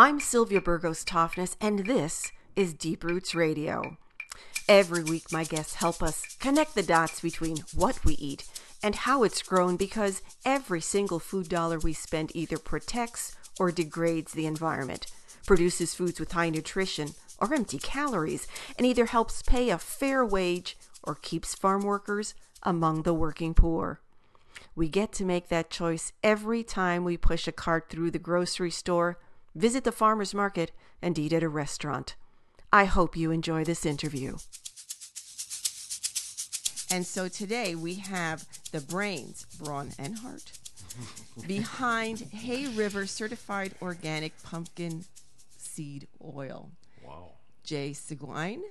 I'm Sylvia Burgos-Tofnes, and this is Deep Roots Radio. Every week, my guests help us connect the dots between what we eat and how it's grown, because every single food dollar we spend either protects or degrades the environment, produces foods with high nutrition or empty calories, and either helps pay a fair wage or keeps farm workers among the working poor. We get to make that choice every time we push a cart through the grocery store, visit the farmer's market, and eat at a restaurant. I hope you enjoy this interview. And so today we have the brains, brawn, and heart behind Hay River Certified Organic Pumpkin Seed Oil. Wow. Jay Seguin,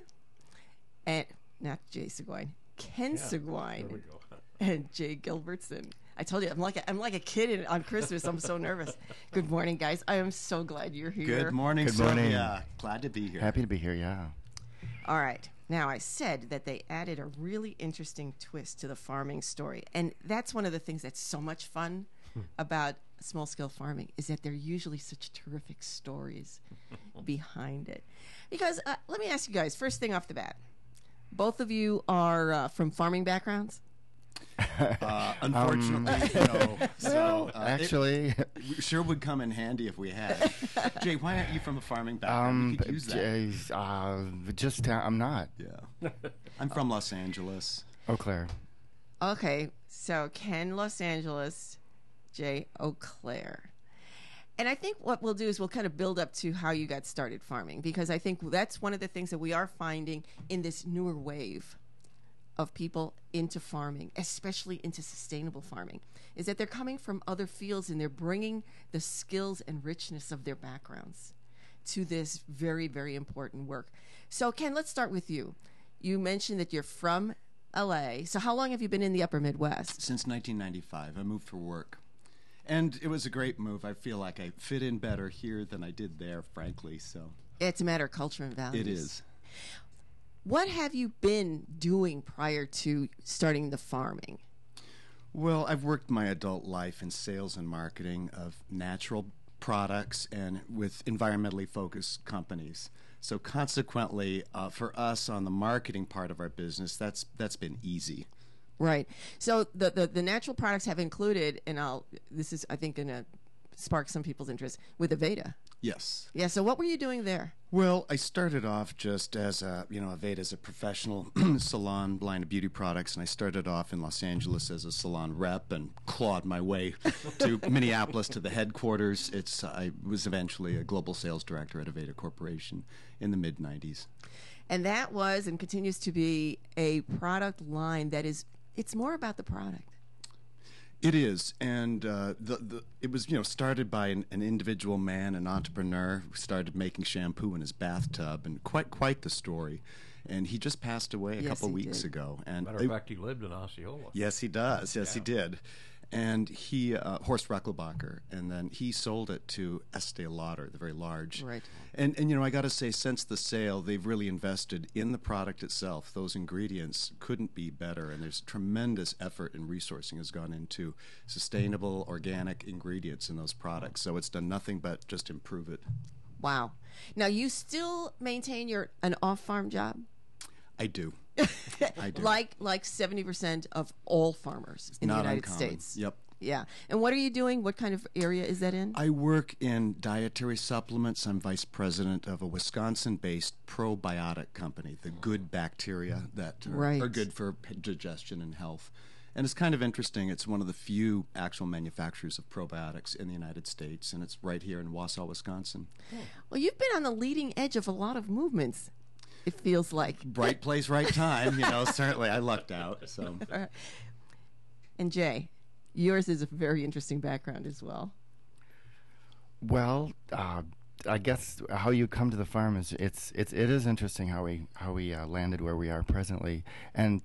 and not Jay Seguin, Ken Seguin. There we go. And Jay Gilbertson. I told you, I'm like a kid on Christmas. I'm so nervous. Good morning, guys. I am so glad you're here. Good morning. Yeah, glad to be here. Happy to be here, yeah. All right. Now, I said that they added a really interesting twist to the farming story, and that's one of the things that's so much fun about small-scale farming, is that there are usually such terrific stories behind it. Because, let me ask you guys, first thing off the bat, both of you are from farming backgrounds? Unfortunately, no. So, actually, it sure would come in handy if we had. Jay, why aren't you from a farming background? We could use that. I'm not. Yeah, I'm from Los Angeles. Eau Claire. Okay, so Ken, Los Angeles, Jay, Eau Claire. And I think what we'll do is we'll kind of build up to how you got started farming, because I think that's one of the things that we are finding in this newer wave of people into farming, especially into sustainable farming, is that they're coming from other fields and they're bringing the skills and richness of their backgrounds to this very, very important work. So, Ken, let's start with you. You mentioned that you're from LA. So how long have you been in the upper Midwest? Since 1995. I moved for work. And it was a great move. I feel like I fit in better here than I did there, frankly. So it's a matter of culture and values. It is. What have you been doing prior to starting the farming? Well, I've worked my adult life in sales and marketing of natural products and with environmentally focused companies. So consequently, for us on the marketing part of our business, that's been easy. Right. So the natural products have included, and this is, I think, going to spark some people's interest, with Aveda. Yes. Yeah, so what were you doing there? Well, I started off just as a, Aveda is a professional salon line of beauty products, and I started off in Los Angeles as a salon rep and clawed my way to Minneapolis to the headquarters. I was eventually a global sales director at Aveda Corporation in the mid-'90s. And that was and continues to be a product line that is, it's more about the product. It is, and it was started by an individual man, an entrepreneur, who started making shampoo in his bathtub, and quite the story. And he just passed away a couple weeks ago. And matter of fact, he lived in Osceola. Yes, he does. Yes, he did. And he, Horst Rechelbacher, and then he sold it to Estee Lauder, the very large. Right. And I got to say, since the sale, they've really invested in the product itself. Those ingredients couldn't be better, and there's tremendous effort and resourcing has gone into sustainable, organic ingredients in those products. So it's done nothing but just improve it. Wow. Now, you still maintain an off-farm job? I do. I do. Like 70% of all farmers in the United States. Yep. Yeah. And what are you doing? What kind of area is that in? I work in dietary supplements. I'm vice president of a Wisconsin-based probiotic company, the good bacteria that are good for digestion and health. And it's kind of interesting. It's one of the few actual manufacturers of probiotics in the United States, and it's right here in Wausau, Wisconsin. Cool. Well, you've been on the leading edge of a lot of movements. It feels like right place, right time. Certainly, I lucked out. So, and Jay, yours is a very interesting background as well. Well, I guess how you come to the farm is it is interesting how we landed where we are presently. And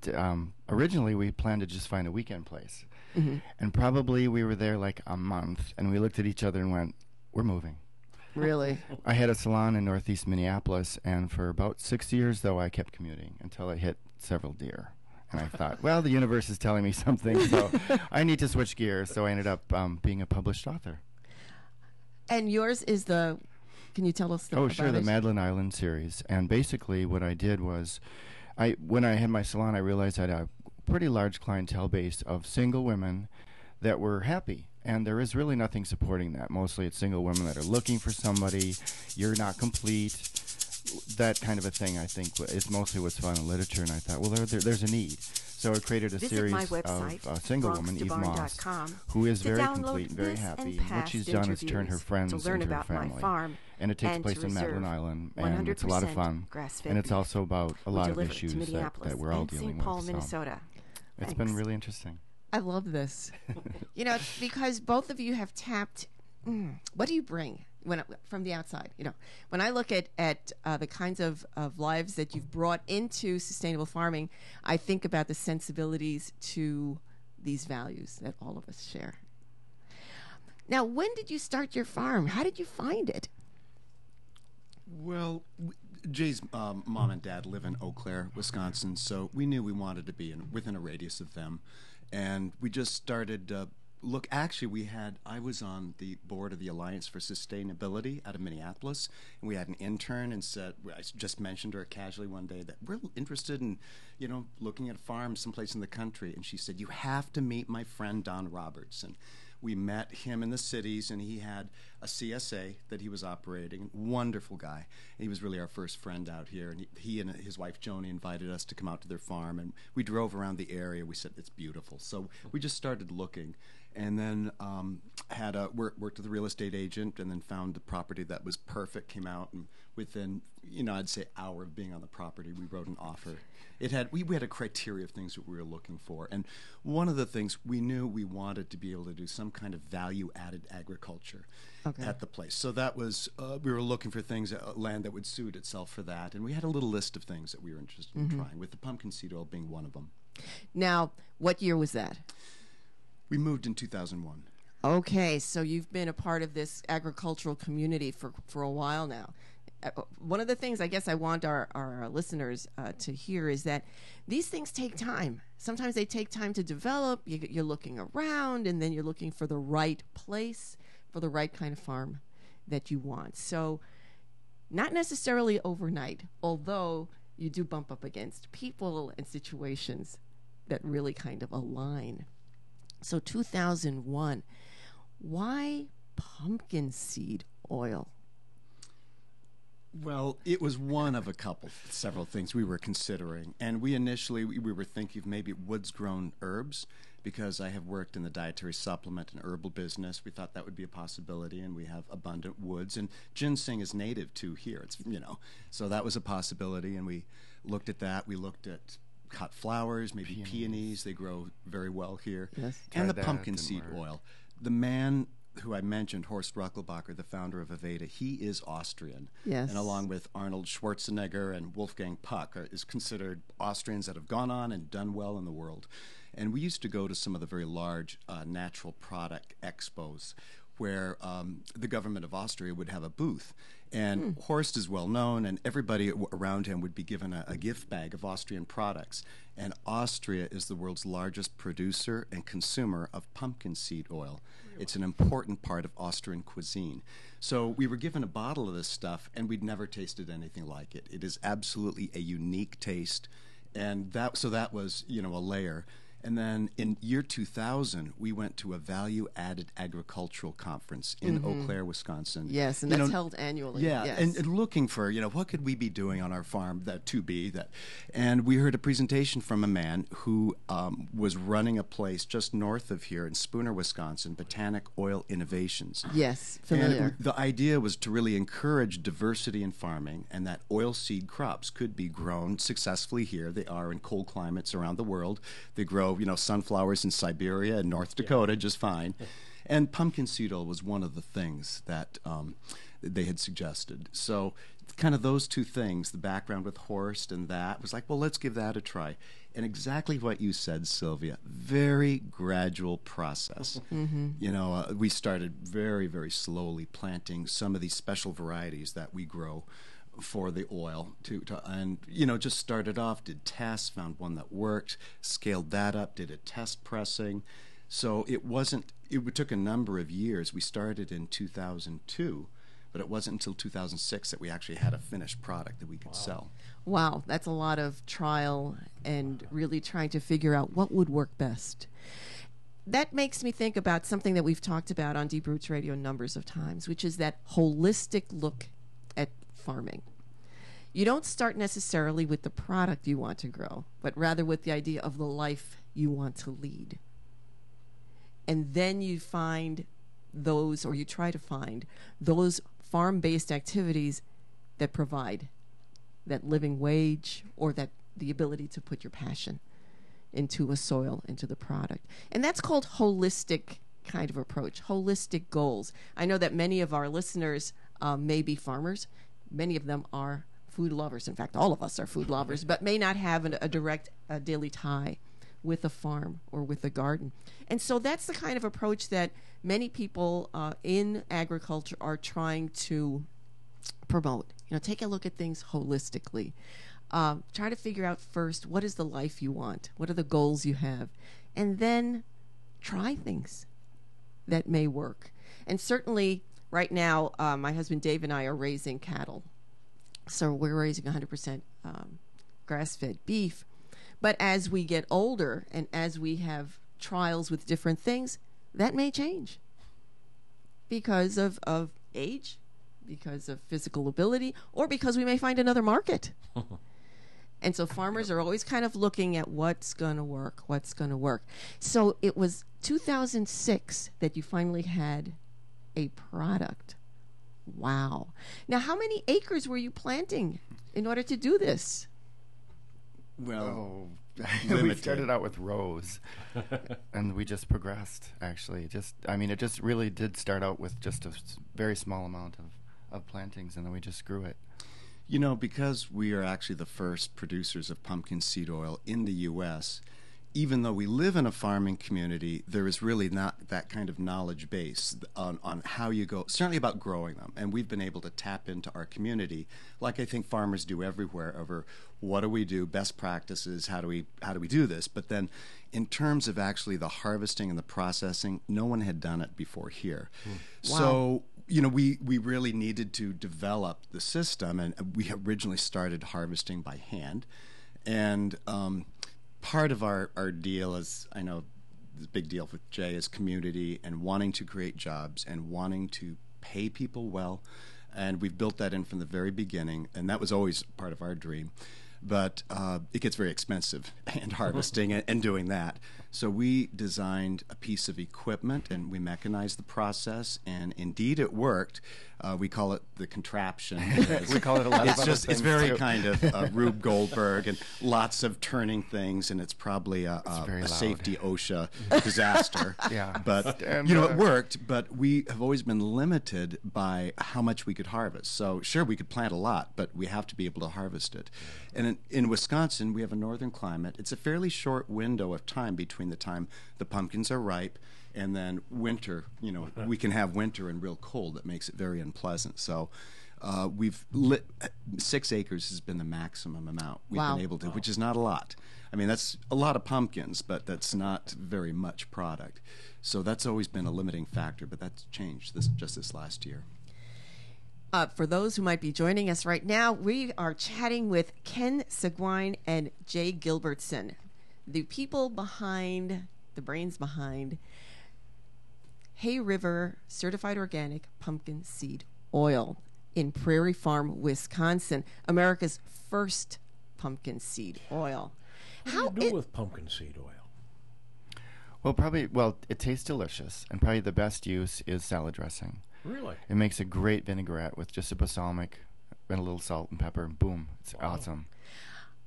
originally, we planned to just find a weekend place, and probably we were there like a month, and we looked at each other and went, "We're moving." Really? I had a salon in northeast Minneapolis, and for about 6 years, though, I kept commuting until I hit several deer. And I thought, well, the universe is telling me something, so I need to switch gears. So I ended up being a published author. And yours is the Can you tell us about it? Oh, sure, the Madeline Island series. And basically what I did was, when I had my salon, I realized I had a pretty large clientele base of single women that were happy. And there is really nothing supporting that. Mostly it's single women that are looking for somebody. You're not complete. That kind of a thing, I think, is mostly what's found in literature. And I thought, well, there's a need. So I created a series of a single woman, Eve Moss, who is very complete and very happy. What she's done is turn her friends into her family. And it takes place in Madeline Island, and it's a lot of fun. And it's also about a lot of issues that we're all dealing with. So it's been really interesting. I love this. You know, it's because both of you have tapped. What do you bring from the outside? You know, when I look at the kinds of lives that you've brought into sustainable farming, I think about the sensibilities to these values that all of us share. Now, when did you start your farm? How did you find it? Well, Jay's mom and dad live in Eau Claire, Wisconsin, so we knew we wanted to be within a radius of them. And we just started, I was on the board of the Alliance for Sustainability out of Minneapolis, and we had an intern and said, I just mentioned her casually one day that we're interested in, you know, looking at farms someplace in the country. And she said, you have to meet my friend Don Robertson. We met him in the cities, and he had a CSA that he was operating. Wonderful guy. He was really our first friend out here. And he and his wife, Joni, invited us to come out to their farm. And we drove around the area. We said, it's beautiful. So we just started looking. And then worked with a real estate agent, and then found the property that was perfect, came out, and within, you know, I'd say hour of being on the property, we wrote an offer. We had a criteria of things that we were looking for. And one of the things we knew we wanted to be able to do some kind of value-added agriculture at the place. So that was, we were looking for things, land that would suit itself for that. And we had a little list of things that we were interested in trying, with the pumpkin seed oil being one of them. Now, what year was that? We moved in 2001. Okay, so you've been a part of this agricultural community for a while now. One of the things I guess I want our listeners to hear is that these things take time. Sometimes they take time to develop. You're looking around, and then you're looking for the right place for the right kind of farm that you want. So not necessarily overnight, although you do bump up against people and situations that really kind of align. So 2001, why pumpkin seed oil? Well, it was one of several things we were considering. And we were thinking of maybe woods-grown herbs, because I have worked in the dietary supplement and herbal business. We thought that would be a possibility, and we have abundant woods. And ginseng is native to here, so that was a possibility, and we looked at that. We looked at cut flowers, maybe peonies. They grow very well here. Yes. And the pumpkin seed oil. The man who I mentioned, Horst Rechelbacher, the founder of Aveda, he is Austrian. Yes. And along with Arnold Schwarzenegger and Wolfgang Puck is considered Austrians that have gone on and done well in the world. And we used to go to some of the very large natural product expos where the government of Austria would have a booth. And Horst is well known, and everybody around him would be given a gift bag of Austrian products. And Austria is the world's largest producer and consumer of pumpkin seed oil. It's an important part of Austrian cuisine. So we were given a bottle of this stuff, and we'd never tasted anything like it. It is absolutely a unique taste. And that was, you know, a layer. And then in year 2000, we went to a value-added agricultural conference in Eau Claire, Wisconsin. Yes, and that's held annually. Yeah, yes. and looking for, you know, what could we be doing on our farm that. And we heard a presentation from a man who was running a place just north of here in Spooner, Wisconsin, Botanic Oil Innovations. Yes, familiar. And the idea was to really encourage diversity in farming, and that oilseed crops could be grown successfully here. They are in cold climates around the world. They grow, you know, sunflowers in Siberia and North Dakota just fine. And pumpkin seed oil was one of the things that they had suggested. So kind of those two things, the background with Horst and that, was like, well, let's give that a try. And exactly what you said, Sylvia, very gradual process. You know, we started very, very slowly planting some of these special varieties that we grow for the oil, just started off, did tests, found one that worked, scaled that up, did a test pressing. So it took a number of years. We started in 2002, But it wasn't until 2006 that we actually had a finished product that we could sell. Wow, that's a lot of trial and really trying to figure out what would work best. That makes me think about something that we've talked about on Deep Roots Radio numbers of times, which is that holistic look at farming. You don't start necessarily with the product you want to grow, but rather with the idea of the life you want to lead. And then you find those, or you try to find, those farm-based activities that provide that living wage or that the ability to put your passion into a soil, into the product. And that's called holistic kind of approach, holistic goals. I know that many of our listeners may be farmers. Many of them are food lovers. In fact, all of us are food lovers, but may not have a direct daily tie with a farm or with a garden. And so that's the kind of approach that many people in agriculture are trying to promote. You know, take a look at things holistically. Try to figure out first, what is the life you want? What are the goals you have? And then try things that may work. And certainly right now, my husband Dave and I are raising cattle. So we're raising 100% grass-fed beef. But as we get older and as we have trials with different things, that may change because of age, because of physical ability, or because we may find another market. And so farmers are always kind of looking at what's going to work, what's going to work. So it was 2006 that you finally had a product. Wow. Now, how many acres were you planting in order to do this? Well, we started out with rows, and we just progressed, actually. It just really did start out with just a very small amount of plantings, and then we just grew it. You know, because we are actually the first producers of pumpkin seed oil in the U.S., even though we live in a farming community, there is really not that kind of knowledge base on how you go, certainly about growing them. And we've been able to tap into our community, like I think farmers do everywhere, over what do we do, best practices, how do we do this? But then in terms of actually the harvesting and the processing, no one had done it before here. Wow. So, you know, we really needed to develop the system, and we originally started harvesting by hand. And part of our deal is, I know the big deal with Jay is community and wanting to create jobs and wanting to pay people well. And we've built that in from the very beginning. And that was always part of our dream. But it gets very expensive, and harvesting and doing that. So we designed a piece of equipment, and we mechanized the process, and indeed it worked. We call it the contraption. We call it a lot. It's very too. Kind of Rube Goldberg, and lots of turning things, and it's probably a safety OSHA disaster. Yeah, but you know, it worked. But we have always been limited by how much we could harvest. So sure, we could plant a lot, but we have to be able to harvest it. And in Wisconsin, we have a northern climate. It's a fairly short window of time between the time the pumpkins are ripe and then winter. You know, we can have winter and real cold that makes it very unpleasant. So we've 6 acres has been the maximum amount we've Wow. been able to, which is not a lot. I mean, that's a lot of pumpkins, but that's not very much product. So that's always been a limiting factor, but that's changed just this last year. For those who might be joining us right now, we are chatting with Ken Seguin and Jay Gilbertson, the people behind, the brains behind, Hay River Certified Organic Pumpkin Seed Oil in Prairie Farm, Wisconsin, America's first pumpkin seed oil. How do you do with pumpkin seed oil? Well, it tastes delicious, and probably the best use is salad dressing. Really? It makes a great vinaigrette with just a balsamic and a little salt and pepper, and boom, it's awesome.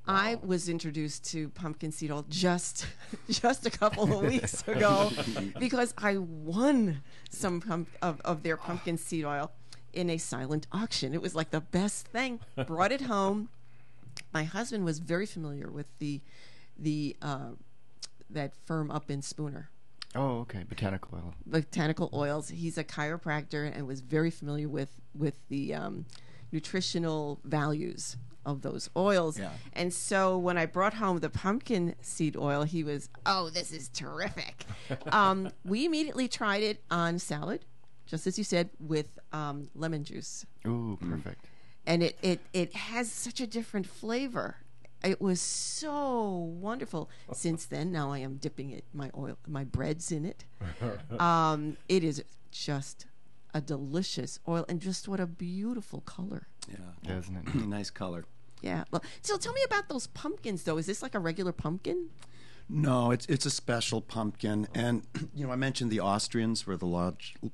Wow. I was introduced to pumpkin seed oil just a couple of weeks ago because I won some of their pumpkin seed oil in a silent auction. It was like the best thing. Brought it home. My husband was very familiar with that firm up in Spooner. Oh, okay. Botanical Oils. He's a chiropractor and was very familiar with the nutritional values of those oils. Yeah. And so when I brought home the pumpkin seed oil, he was, oh, this is terrific. We immediately tried it on salad. just as you said, with lemon juice. Ooh, perfect. And it has such a different flavor. It was so wonderful. Since then, now I am dipping it, my breads in it. It is just a delicious oil, and just what a beautiful color. Yeah, isn't it? Nice color. Yeah. Well, so tell me about those pumpkins, though. Is this like a regular pumpkin? No, it's a special pumpkin. And, you know, I mentioned the Austrians were the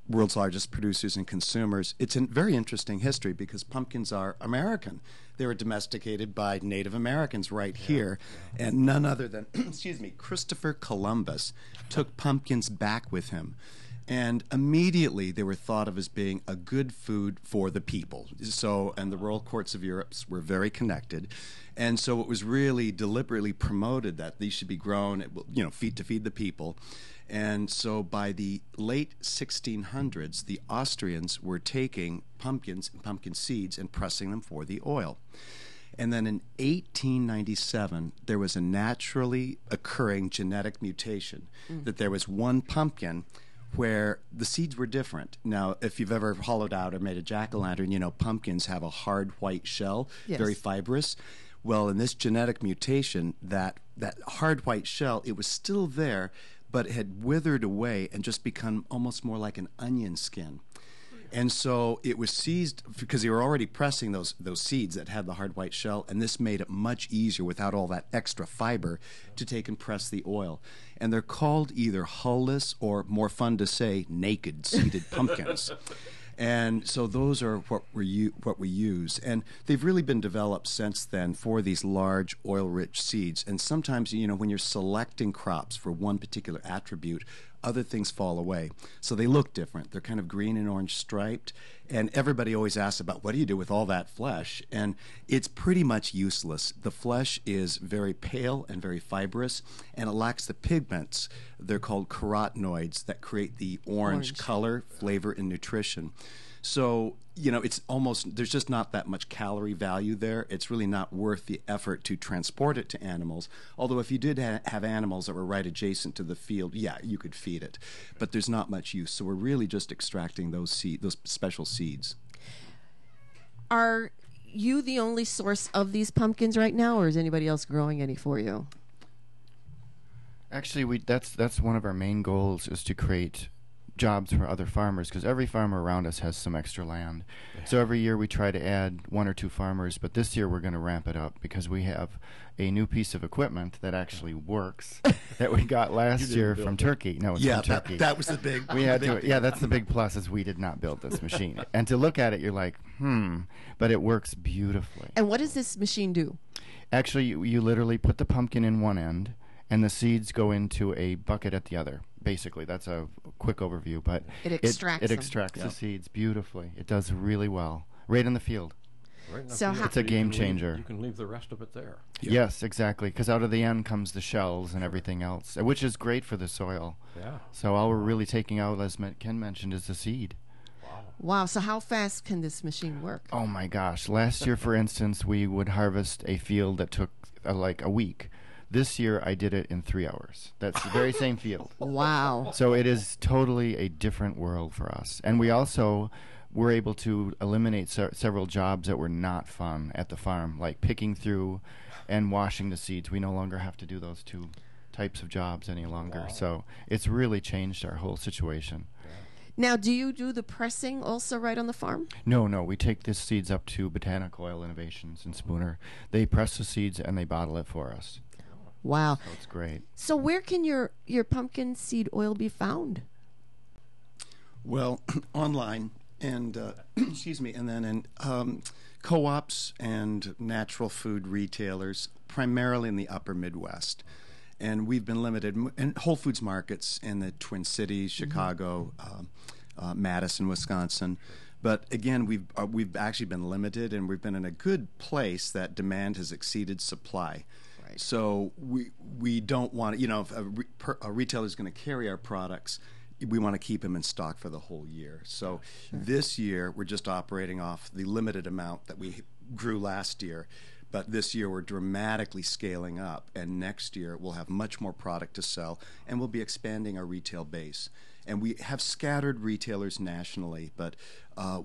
world's largest producers and consumers. It's a very interesting history because pumpkins are American. They were domesticated by Native Americans right here. Yeah. And none other than, excuse me, Christopher Columbus took pumpkins back with him. And immediately they were thought of as being a good food for the people. So, and the royal courts of Europe were very connected. And so it was really deliberately promoted that these should be grown, to feed the people. And so by the late 1600s, the Austrians were taking pumpkins and pumpkin seeds and pressing them for the oil. And then in 1897, there was a naturally occurring genetic mutation, that there was one pumpkin where the seeds were different. Now, if you've ever hollowed out or made a jack-o'-lantern, you know pumpkins have a hard white shell, yes, very fibrous. Well, in this genetic mutation, that hard white shell, it was still there, but it had withered away and just become almost more like an onion skin. And so it was seized because they were already pressing those seeds that had the hard white shell, and this made it much easier without all that extra fiber to take and press the oil. And they're called either hullless or, more fun to say, naked seeded pumpkins. And so those are what we use. And they've really been developed since then for these large oil-rich seeds. And sometimes, you know, when you're selecting crops for one particular attribute, other things fall away. So they look different. They're kind of green and orange striped. And everybody always asks about, what do you do with all that flesh? And it's pretty much useless. The flesh is very pale and very fibrous, and it lacks the pigments. They're called carotenoids that create the orange color, flavor, and nutrition. So, you know, it's almost, there's just not that much calorie value there. It's really not worth the effort to transport it to animals. Although if you did have animals that were right adjacent to the field, yeah, you could feed it. But there's not much use. So we're really just extracting those special seeds. Are you the only source of these pumpkins right now, or is anybody else growing any for you? Actually, that's one of our main goals, is to create jobs for other farmers, because every farmer around us has some extra land. Yeah. So every year we try to add one or two farmers, but this year we're going to ramp it up because we have a new piece of equipment that actually works that we got last year from Turkey. No, it's from Turkey. That was the big. We had to, yeah, that's the big plus, is we did not build this machine. And to look at it, you're like, but it works beautifully. And what does this machine do? Actually, you literally put the pumpkin in one end, and the seeds go into a bucket at the other. Basically, that's a quick overview, but it extracts the seeds beautifully. It does really well, right in the field. It's a game changer. You can leave the rest of it there. Yeah. Yes, exactly, because out of the end comes the shells and everything else, which is great for the soil. Yeah. So all we're really taking out, as Ken mentioned, is the seed. Wow, so how fast can this machine work? Oh, my gosh. Last year, for instance, we would harvest a field that took like a week. This year, I did it in 3 hours. That's the very same field. Wow. So it is totally a different world for us. And we also were able to eliminate several jobs that were not fun at the farm, like picking through and washing the seeds. We no longer have to do those two types of jobs any longer. Wow. So it's really changed our whole situation. Yeah. Now, do you do the pressing also right on the farm? No. We take the seeds up to Botanic Oil Innovations in Spooner. They press the seeds and they bottle it for us. Wow. So it's great. So where can your pumpkin seed oil be found? Well, online and, excuse me, and then in co-ops and natural food retailers, primarily in the upper Midwest. And we've been limited in Whole Foods markets in the Twin Cities, Chicago, Madison, Wisconsin. But again, we've actually been limited, and we've been in a good place that demand has exceeded supply. So we don't want to, you know, if a retailer is going to carry our products, we want to keep them in stock for the whole year. So this year we're just operating off the limited amount that we grew last year, but this year we're dramatically scaling up, and next year we'll have much more product to sell, and we'll be expanding our retail base. And we have scattered retailers nationally, but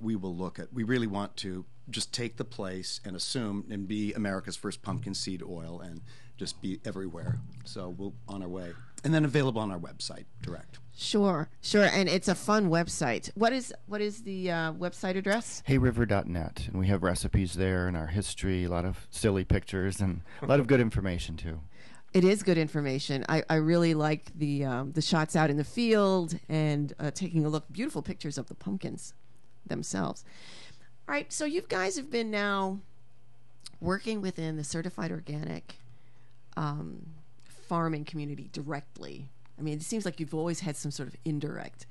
we will look at, we really want to just take the place and assume and be America's first pumpkin seed oil and just be everywhere. So we'll on our way. And then available on our website, direct. Sure, sure. And it's a fun website. What is the website address? HayRiver.net. And we have recipes there and our history, a lot of silly pictures, and a lot of good information, too. It is good information. I really like the shots out in the field and taking a look, beautiful pictures of the pumpkins themselves. All right, so you guys have been now working within the certified organic farming community directly. I mean, it seems like you've always had some sort of indirect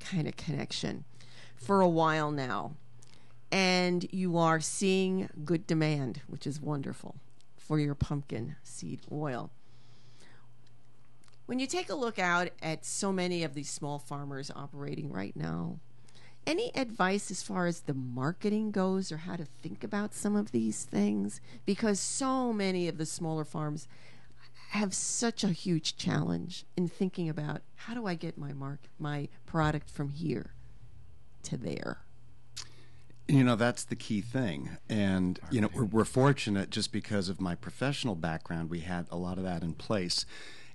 kind of connection for a while now. And you are seeing good demand, which is wonderful, for your pumpkin seed oil. When you take a look out at so many of these small farmers operating right now, any advice as far as the marketing goes or how to think about some of these things? Because so many of the smaller farms have such a huge challenge in thinking about, how do I get my product from here to there? You know, that's the key thing. And, you know, we're fortunate just because of my professional background, we had a lot of that in place.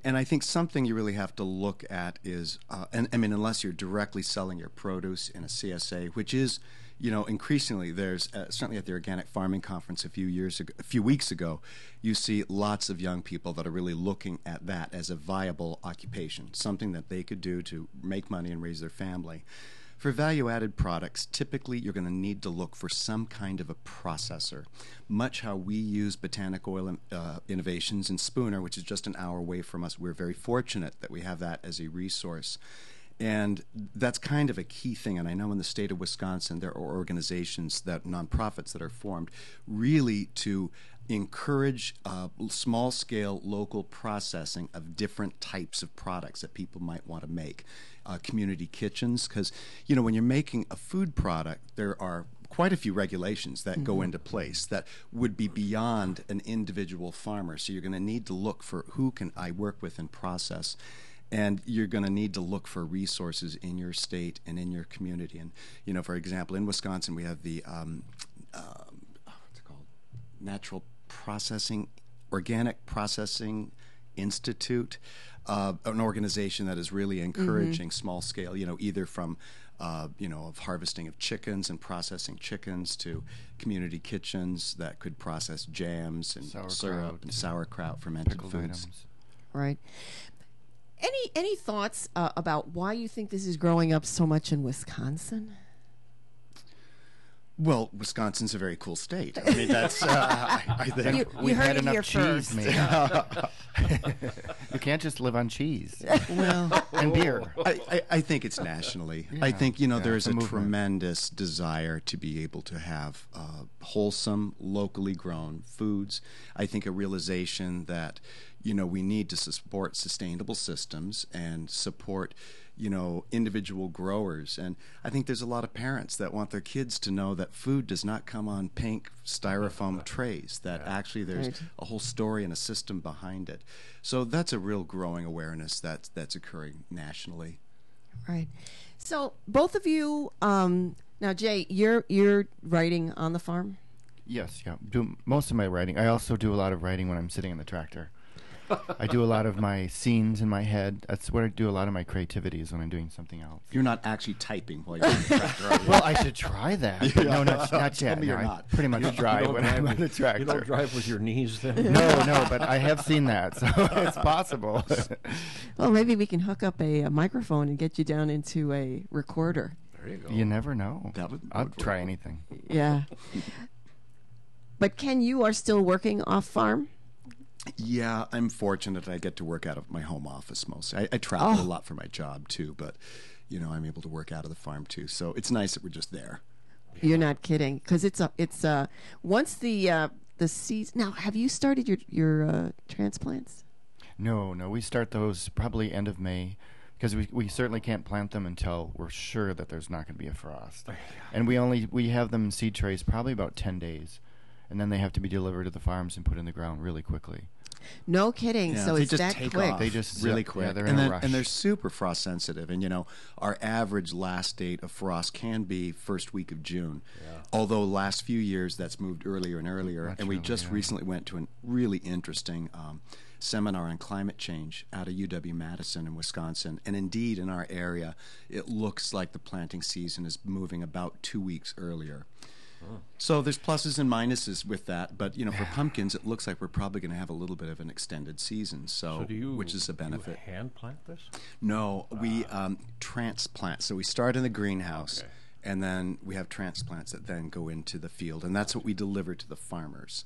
And I think something you really have to look at is, unless you're directly selling your produce in a CSA, which is, you know, increasingly there's certainly at the Organic Farming Conference a few weeks ago, you see lots of young people that are really looking at that as a viable occupation, something that they could do to make money and raise their family. For value-added products, typically you're going to need to look for some kind of a processor, much how we use Botanic Oil Innovations in Spooner, which is just an hour away from us. We're very fortunate that we have that as a resource. And that's kind of a key thing. And I know in the state of Wisconsin, there are organizations, that nonprofits that are formed really to encourage small-scale local processing of different types of products that people might want to make. Community kitchens, because, you know, when you're making a food product, there are quite a few regulations that go into place that would be beyond an individual farmer. So you're going to need to look for who can I work with and process. And you're going to need to look for resources in your state and in your community. And, you know, for example, in Wisconsin, we have the Natural Processing, Organic Processing Institute, an organization that is really encouraging small scale, you know, either from, you know, of harvesting of chickens and processing chickens to community kitchens that could process jams and syrup and sauerkraut, fermented foods. Items. Right. Any thoughts about why you think this is growing up so much in Wisconsin? Well, Wisconsin's a very cool state. I mean, that's I think we had enough cheese made up. You can't just live on cheese. Well, and beer. I think it's nationally. Yeah, I think, you know, there is a tremendous desire to be able to have wholesome, locally grown foods. I think a realization that, you know, we need to support sustainable systems and support, you know, individual growers. And I think there's a lot of parents that want their kids to know that food does not come on pink styrofoam trays, that actually there's a whole story and a system behind it. So that's a real growing awareness that's occurring nationally. Right. So both of you, now Jay, you're writing on the farm? Yes, yeah. Do most of my writing. I also do a lot of writing when I'm sitting in the tractor. I do a lot of my scenes in my head. That's where I do a lot of my creativity, is when I'm doing something else. You're not actually typing while you're in the tractor. Well, I should try that. Yeah. No, not yet. No, I pretty much drive when I'm on the tractor. You don't drive with your knees then? No, but I have seen that, so it's possible. Well, maybe we can hook up a microphone and get you down into a recorder. There you go. You never know. I'll try anything. Yeah. But Ken, you are still working off farm? Yeah, I'm fortunate I get to work out of my home office mostly. I travel a lot for my job, too, but, you know, I'm able to work out of the farm, too. So it's nice that we're just there. You're not kidding, because it's once the season. Now, have you started your transplants? No, we start those probably end of May, because we certainly can't plant them until we're sure that there's not going to be a frost. And we have them in seed trays probably about 10 days, and then they have to be delivered to the farms and put in the ground really quickly. No kidding. Yeah. So it's just that take quick. Off. They just really quick. Yeah, they're in a rush. And they're super frost sensitive. And, you know, our average last date of frost can be first week of June. Yeah. Although last few years that's moved earlier and earlier. Much and we just recently went to a really interesting seminar on climate change out of UW-Madison in Wisconsin. And indeed, in our area, it looks like the planting season is moving about 2 weeks earlier. Oh. So there's pluses and minuses with that, but you know, for pumpkins, it looks like we're probably going to have a little bit of an extended season. So do you, which is a benefit. Do you hand plant this? No, we transplant. So we start in the greenhouse, and then we have transplants that then go into the field, and that's what we deliver to the farmers.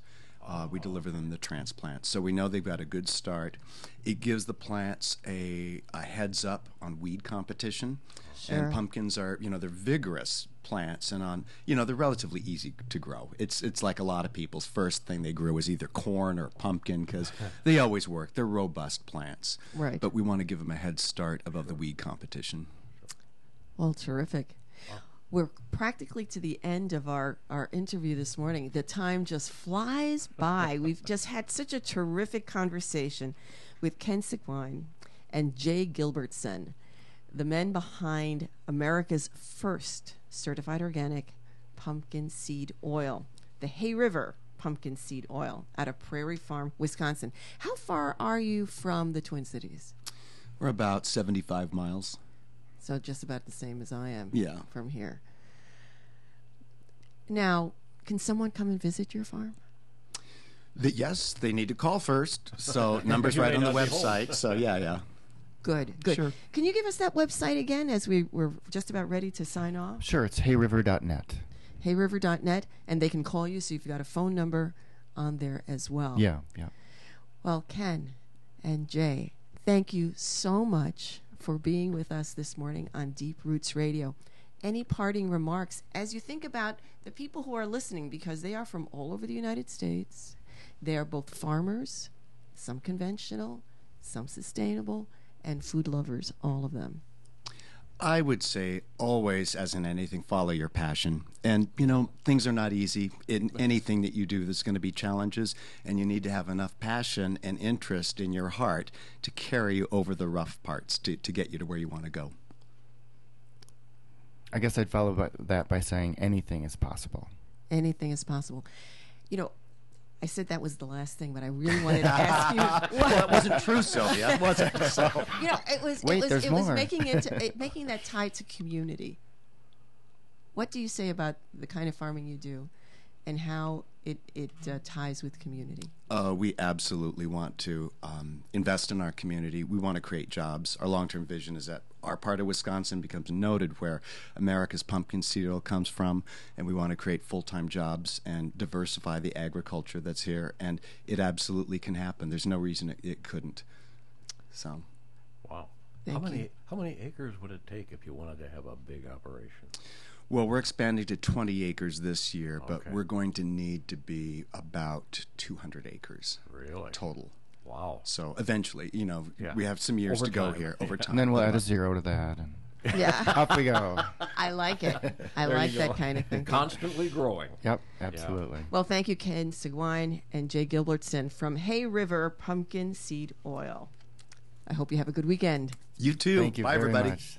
We deliver them the transplants, so we know they've got a good start. It gives the plants a heads up on weed competition. Sure. And pumpkins are, you know, they're vigorous plants, and on, you know, they're relatively easy to grow. It's like a lot of people's first thing they grew is either corn or pumpkin because they always work. They're robust plants, right? But we want to give them a head start above the weed competition. Well, terrific. We're practically to the end of our interview this morning. The time just flies by. We've just had such a terrific conversation with Ken Seguin and Jay Gilbertson, the men behind America's first certified organic pumpkin seed oil, the Hay River Pumpkin Seed Oil out of Prairie Farm, Wisconsin. How far are you from the Twin Cities? We're about 75 miles. So just about the same as I am from here. Now, can someone come and visit your farm? Yes, they need to call first. So numbers right on the website. So yeah. Good. Sure. Can you give us that website again as we're just about ready to sign off? Sure, it's HayRiver.net. HayRiver.net, and they can call you, so you've got a phone number on there as well. Yeah. Well, Ken and Jay, thank you so much for being with us this morning on Deep Roots Radio. Any parting remarks as you think about the people who are listening, because they are from all over the United States. They are both farmers, some conventional, some sustainable, and food lovers, all of them. I would say always, as in anything, follow your passion. And, you know, things are not easy. In anything that you do, there's going to be challenges, and you need to have enough passion and interest in your heart to carry you over the rough parts to get you to where you want to go. I guess I'd follow that by saying anything is possible. Anything is possible. You know, I said that was the last thing, but I really wanted to ask you. Well, it wasn't true, Sylvia. It wasn't. So. You know, it was making that tie to community. What do you say about the kind of farming you do, and how it ties with community? We absolutely want to invest in our community. We want to create jobs. Our long-term vision is that our part of Wisconsin becomes noted where America's pumpkin seed oil comes from, and we want to create full-time jobs and diversify the agriculture that's here, and it absolutely can happen. There's no reason it couldn't. So, wow. How many acres would it take if you wanted to have a big operation? Well, we're expanding to 20 acres this year, but we're going to need to be about 200 acres total. Wow. So eventually, you know, we have some years to go here over time. And then we'll add a zero to that. And up we go. I like it. I like that kind of thing. Constantly growing. Yep, absolutely. Yeah. Well, thank you, Ken Seguin and Jay Gilbertson from Hay River Pumpkin Seed Oil. I hope you have a good weekend. You too. Thank you. Bye, everybody. Much.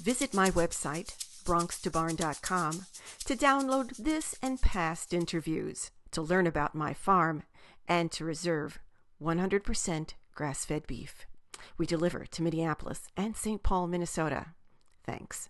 Visit my website, bronxtobarn.com, to download this and past interviews, to learn about my farm, and to reserve 100% grass-fed beef. We deliver to Minneapolis and St. Paul, Minnesota. Thanks.